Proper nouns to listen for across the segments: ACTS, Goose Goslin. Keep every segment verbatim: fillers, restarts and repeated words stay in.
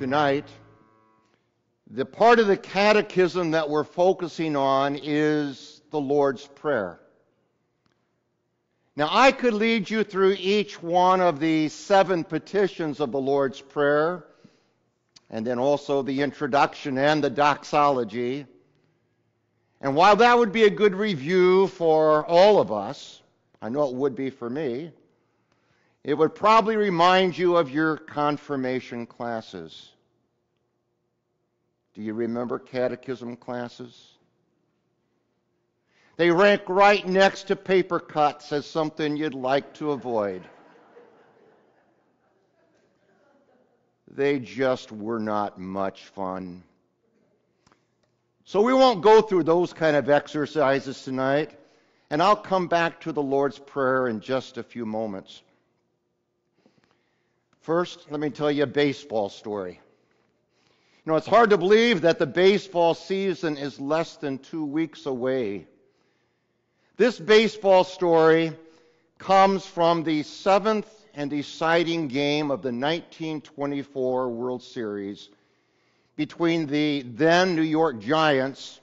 tonight, the part of the catechism that we're focusing on is the Lord's Prayer. Now, I could lead you through each one of the seven petitions of the Lord's Prayer, and then also the introduction and the doxology. And while that would be a good review for all of us, I know it would be for me, it would probably remind you of your confirmation classes. Do you remember catechism classes? They rank right next to paper cuts as something you'd like to avoid. They just were not much fun. So we won't go through those kind of exercises tonight, and I'll come back to the Lord's Prayer in just a few moments. First, let me tell you a baseball story. You know, it's hard to believe that the baseball season is less than two weeks away. This baseball story comes from the seventh and deciding game of the nineteen twenty-four World Series between the then New York Giants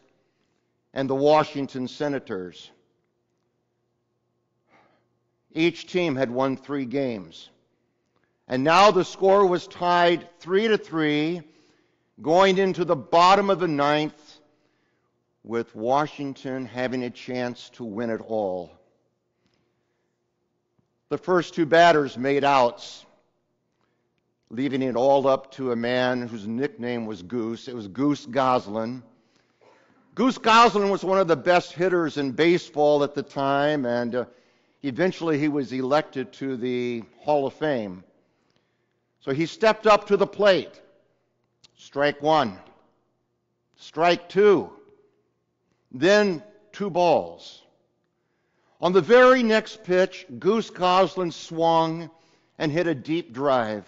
and the Washington Senators. Each team had won three games, and now the score was tied three to three, going into the bottom of the ninth, with Washington having a chance to win it all. The first two batters made outs, leaving it all up to a man whose nickname was Goose. It was Goose Goslin. Goose Goslin was one of the best hitters in baseball at the time, and uh, eventually he was elected to the Hall of Fame. So he stepped up to the plate. Strike one. Strike two. Then two balls. On the very next pitch, Goose Goslin swung and hit a deep drive.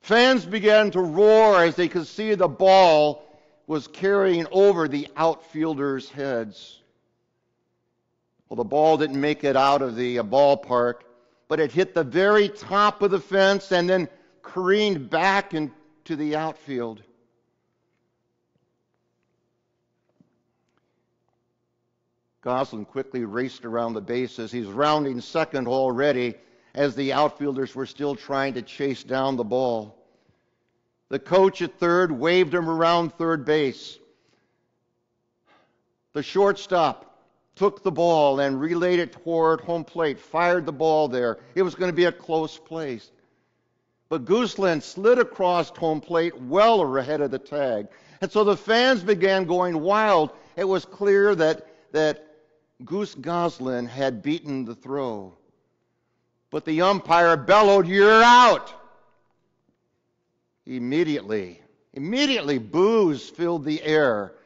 Fans began to roar as they could see the ball was carrying over the outfielders' heads. Well, the ball didn't make it out of the ballpark, but it hit the very top of the fence and then careened back into the outfield. Goslin quickly raced around the bases. He's rounding second already as the outfielders were still trying to chase down the ball. The coach at third waved him around third base. The shortstop took the ball and relayed it toward home plate, fired the ball there. It was going to be a close play. But Goslin slid across home plate well ahead of the tag. And so the fans began going wild. It was clear that that Goose Goslin had beaten the throw. But the umpire bellowed, "You're out!" Immediately, immediately boos filled the air,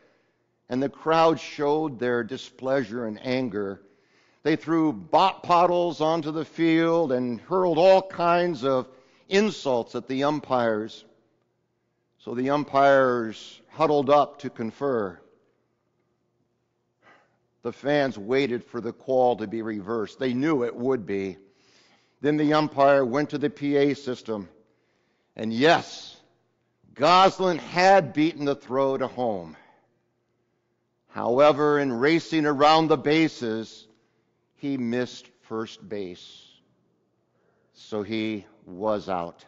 and the crowd showed their displeasure and anger. They threw bot bottles onto the field and hurled all kinds of insults at the umpires. So the umpires huddled up to confer. The fans waited for the call to be reversed. They knew it would be. Then the umpire went to the P A system. And yes, Goslin had beaten the throw to home. However, in racing around the bases, he missed first base. So he was out.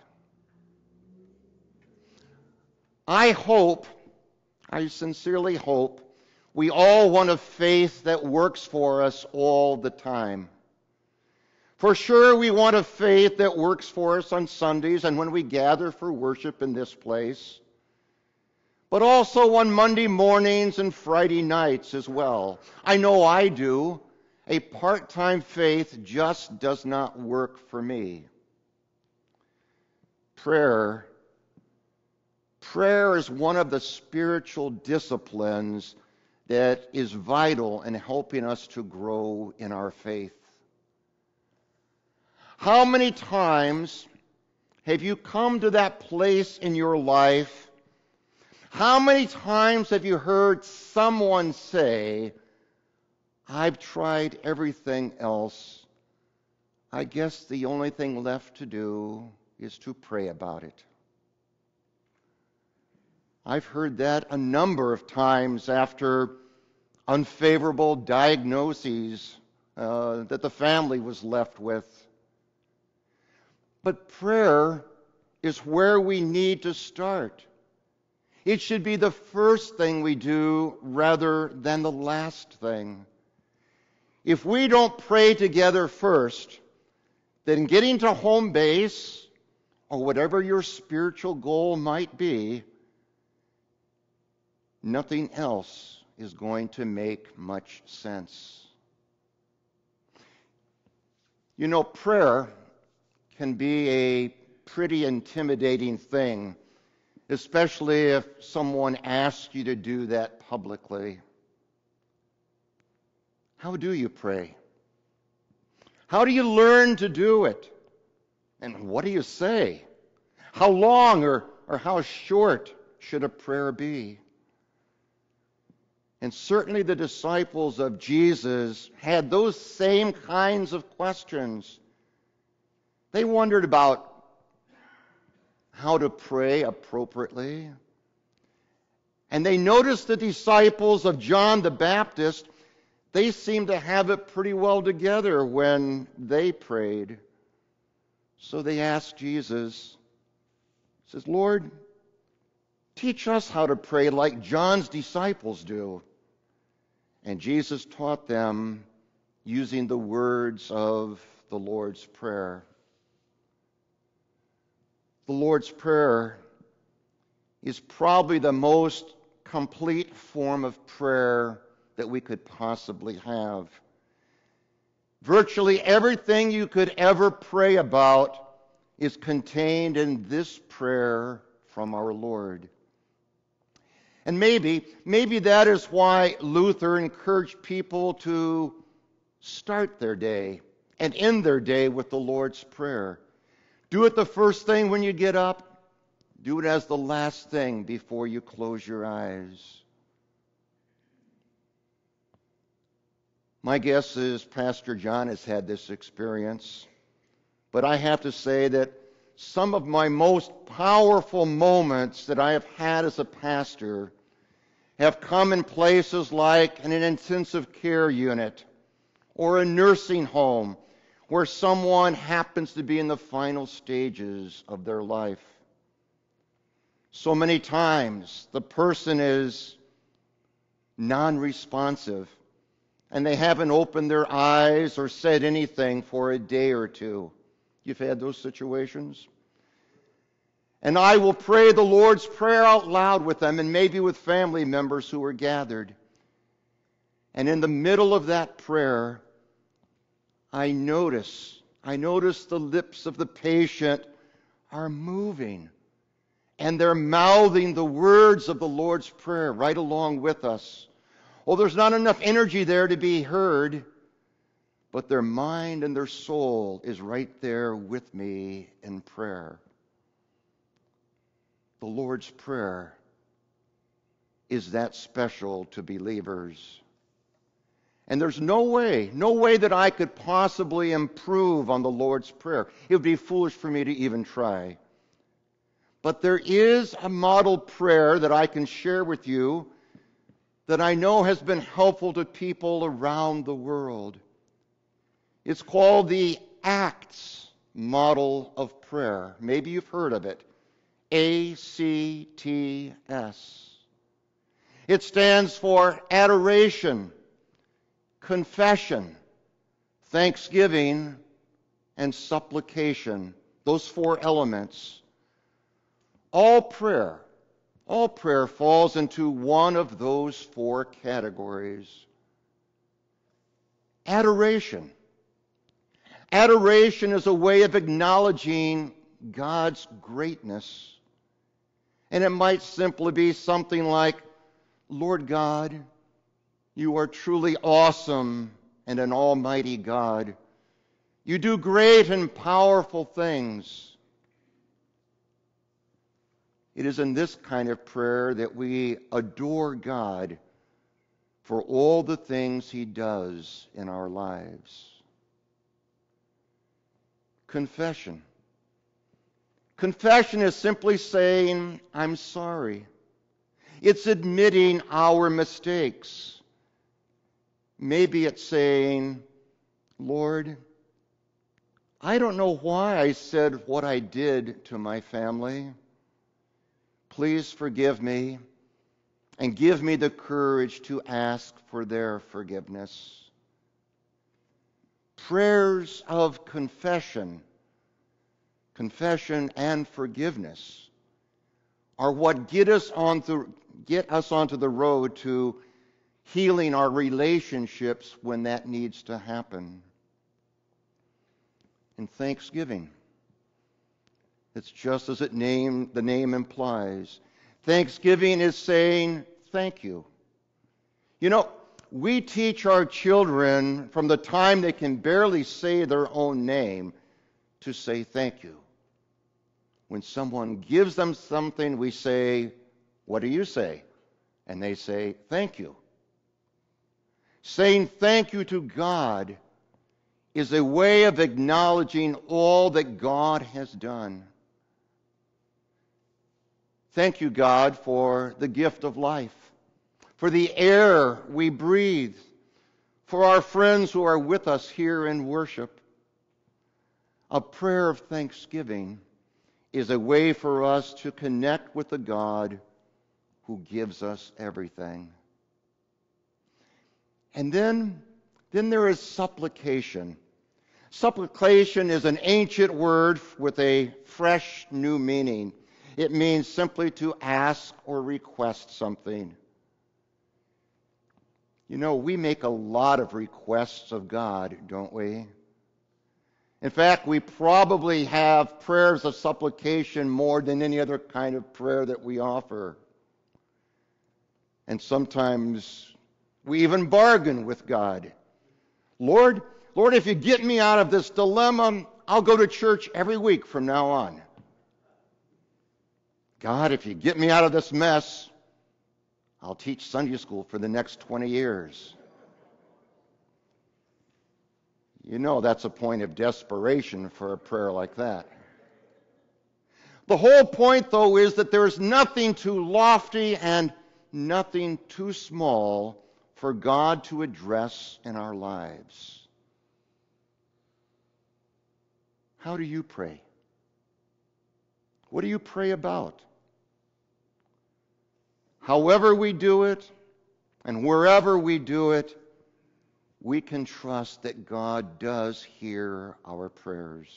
I hope, I sincerely hope, we all want a faith that works for us all the time. For sure, we want a faith that works for us on Sundays and when we gather for worship in this place, but also on Monday mornings and Friday nights as well. I know I do. A part-time faith just does not work for me. Prayer. Prayer is one of the spiritual disciplines that is vital in helping us to grow in our faith. How many times have you come to that place in your life? How many times have you heard someone say, "I've tried everything else. I guess the only thing left to do is to pray about it"? I've heard that a number of times after unfavorable diagnoses uh, that the family was left with. But prayer is where we need to start. It should be the first thing we do rather than the last thing. If we don't pray together first, then getting to home base, or whatever your spiritual goal might be, nothing else is going to make much sense. You know, prayer can be a pretty intimidating thing, especially if someone asks you to do that publicly. How do you pray? How do you learn to do it? And what do you say? How long or, or how short should a prayer be? And certainly the disciples of Jesus had those same kinds of questions. They wondered about how to pray appropriately. And they noticed the disciples of John the Baptist, they seemed to have it pretty well together when they prayed. So they asked Jesus, says, "Lord, teach us how to pray like John's disciples do." And Jesus taught them using the words of the Lord's Prayer. The Lord's Prayer is probably the most complete form of prayer that we could possibly have. Virtually everything you could ever pray about is contained in this prayer from our Lord. And maybe, maybe that is why Luther encouraged people to start their day and end their day with the Lord's Prayer. Do it the first thing when you get up. Do it as the last thing before you close your eyes. My guess is Pastor John has had this experience, but I have to say that some of my most powerful moments that I have had as a pastor have come in places like in an intensive care unit or a nursing home, where someone happens to be in the final stages of their life. So many times the person is non-responsive and they haven't opened their eyes or said anything for a day or two. You've had those situations? And I will pray the Lord's Prayer out loud with them and maybe with family members who are gathered. And in the middle of that prayer, I notice, I notice the lips of the patient are moving and they're mouthing the words of the Lord's Prayer right along with us. Oh, there's not enough energy there to be heard, but their mind and their soul is right there with me in prayer. The Lord's Prayer is that special to believers. And there's no way, no way that I could possibly improve on the Lord's Prayer. It would be foolish for me to even try. But there is a model prayer that I can share with you that I know has been helpful to people around the world. It's called the ACTS model of prayer. Maybe you've heard of it. A C T S. It stands for adoration, confession, thanksgiving, and supplication. Those four elements. All prayer, all prayer falls into one of those four categories. Adoration. Adoration is a way of acknowledging God's greatness. And it might simply be something like, "Lord God, you are truly awesome and an almighty God. You do great and powerful things." It is in this kind of prayer that we adore God for all the things He does in our lives. Confession. Confession is simply saying, "I'm sorry. It's admitting our mistakes. Maybe it's saying, Lord, I don't know why I said what I did to my family. Please forgive me and give me the courage to ask for their forgiveness. Prayers of confession, confession and forgiveness are what get us on through, get us onto the road to healing our relationships when that needs to happen. And thanksgiving. It's just as it name, the name implies. Thanksgiving is saying thank you. You know, we teach our children from the time they can barely say their own name to say thank you. When someone gives them something, we say, what do you say? And they say, thank you. Saying thank you to God is a way of acknowledging all that God has done. Thank you, God, for the gift of life, for the air we breathe, for our friends who are with us here in worship. A prayer of thanksgiving is a way for us to connect with the God who gives us everything. And then, then there is supplication. Supplication is an ancient word with a fresh new meaning. It means simply to ask or request something. You know, we make a lot of requests of God, don't we? In fact, we probably have prayers of supplication more than any other kind of prayer that we offer. And sometimes we even bargain with God. Lord, Lord, if you get me out of this dilemma, I'll go to church every week from now on. God, if you get me out of this mess, I'll teach Sunday school for the next twenty years. You know that's a point of desperation for a prayer like that. The whole point, though, is that there is nothing too lofty and nothing too small for God to address in our lives. How do you pray? What do you pray about? However we do it, and wherever we do it, we can trust that God does hear our prayers.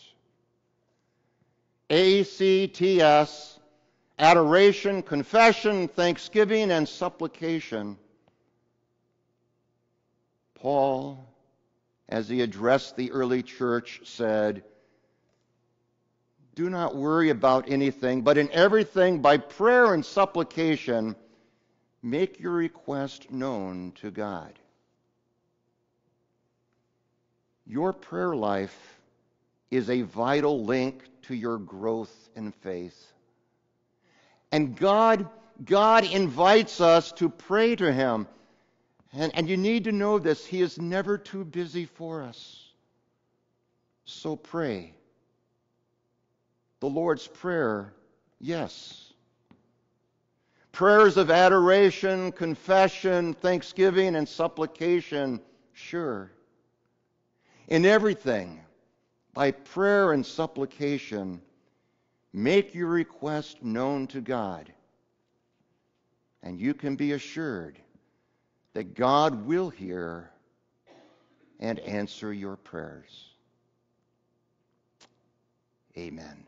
A C T S, adoration, confession, thanksgiving, and supplication. Paul, as he addressed the early church, said, do not worry about anything, but in everything, by prayer and supplication, make your request known to God. Your prayer life is a vital link to your growth in faith. And God, God invites us to pray to Him. And, and you need to know this. He is never too busy for us. So pray. The Lord's Prayer, yes. Prayers of adoration, confession, thanksgiving, and supplication, sure. In everything, by prayer and supplication, make your request known to God. And you can be assured that God will hear and answer your prayers. Amen.